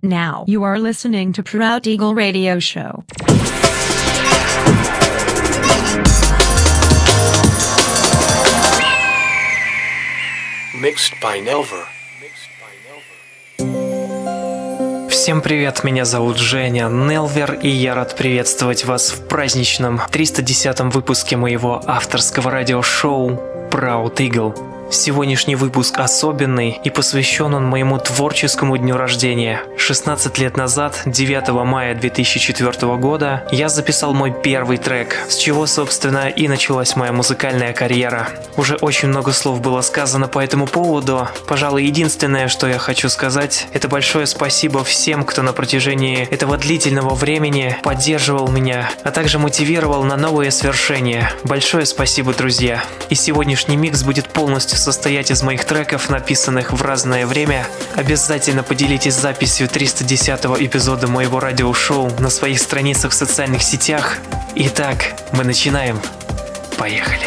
But now you are listening to Proud Eagle Radio Show. Mixed by Nelver. Всем привет, меня зовут Женя Нелвер, и я рад приветствовать вас в праздничном 310-м выпуске моего авторского радиошоу Proud Eagle. Сегодняшний выпуск особенный, и посвящен он моему творческому дню рождения. 16 лет назад, 9 мая 2004 года, я записал мой первый трек, с чего, собственно, и началась моя музыкальная карьера. Уже очень много слов было сказано по этому поводу. Пожалуй, единственное, что я хочу сказать, это большое спасибо всем, кто на протяжении этого длительного времени поддерживал меня, а также мотивировал на новые свершения. Большое спасибо, друзья. И сегодняшний микс будет полностью состоять из моих треков, написанных в разное время. Обязательно поделитесь записью 310-го эпизода моего радиошоу на своих страницах в социальных сетях. Итак, мы начинаем. Поехали.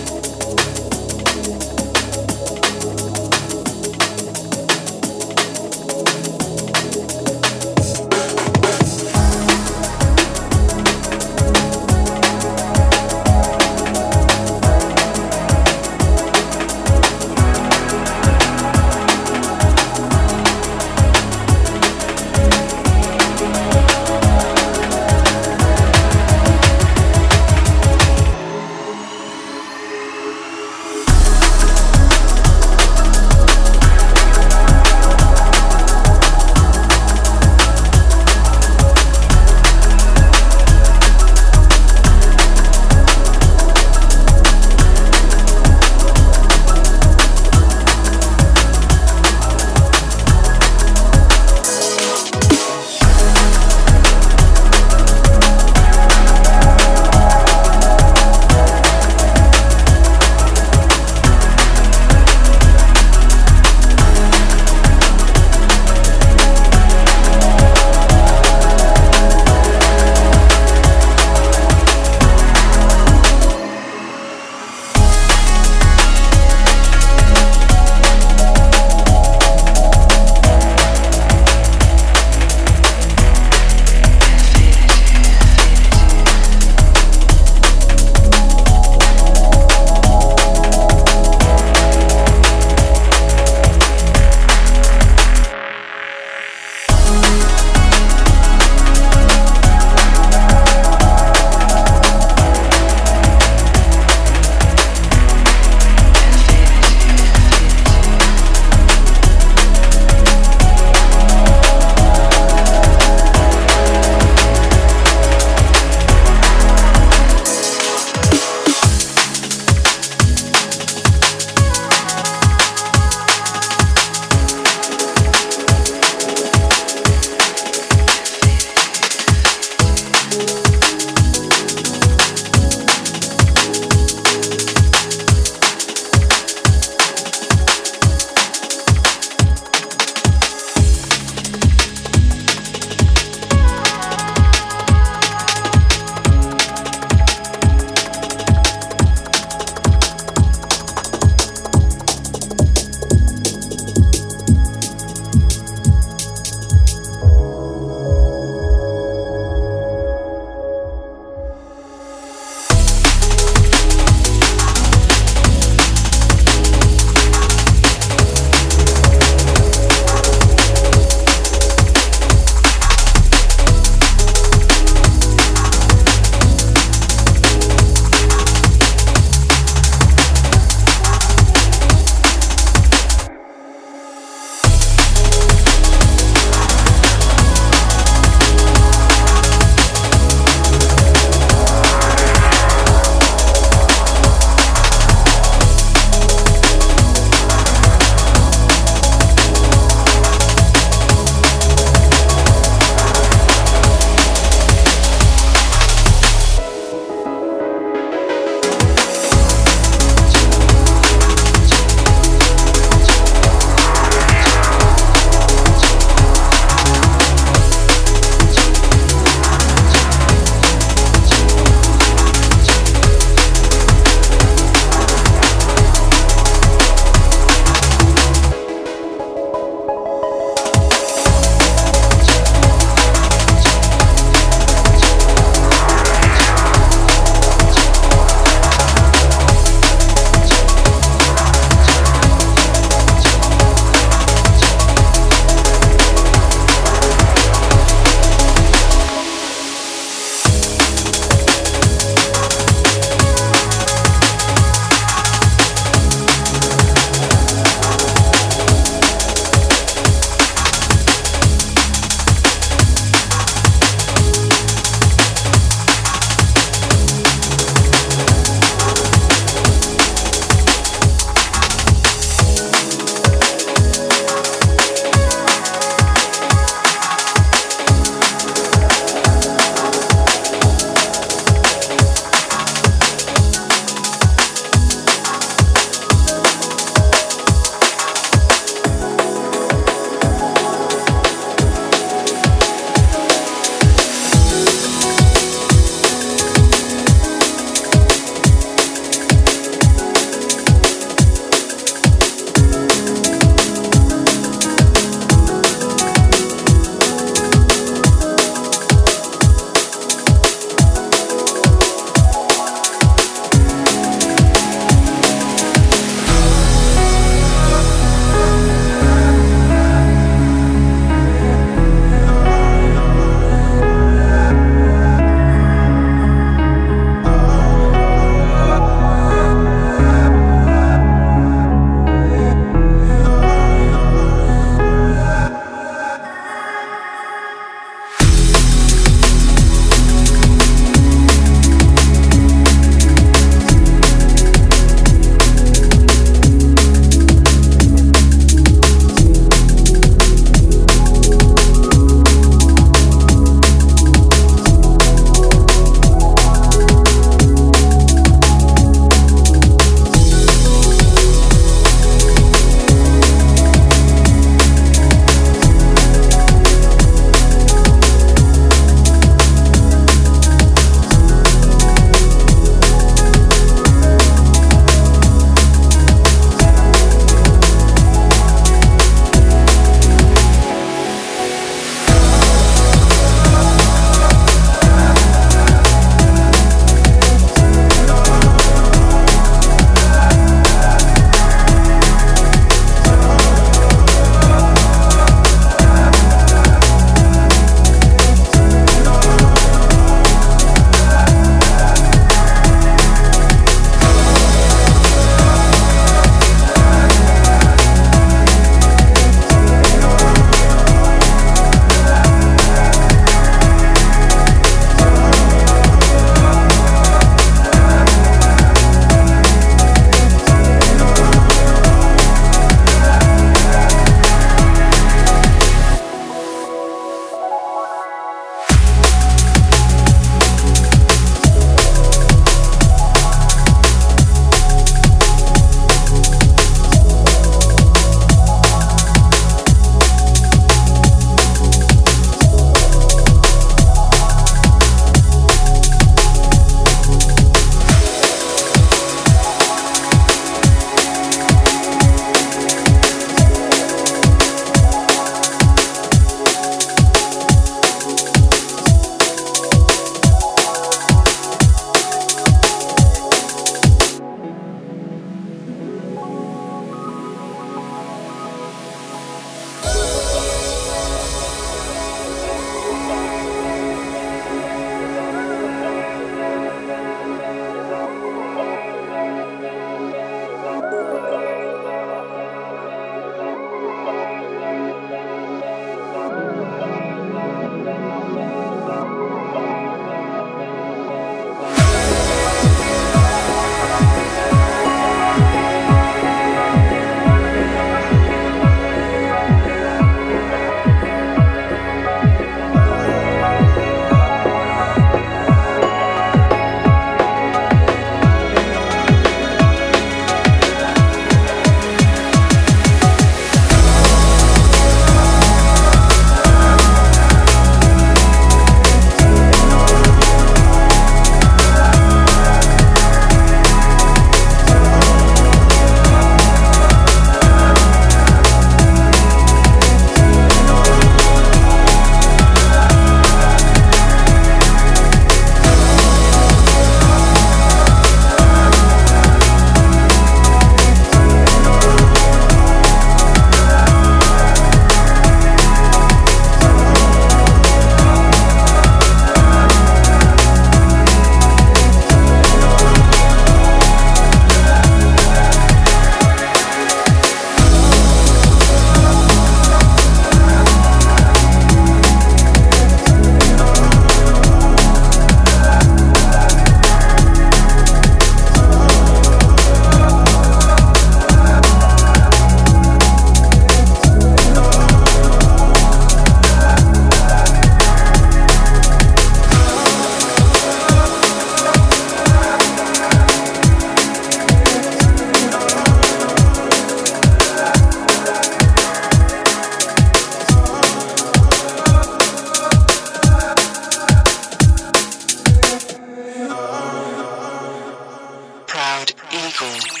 Show.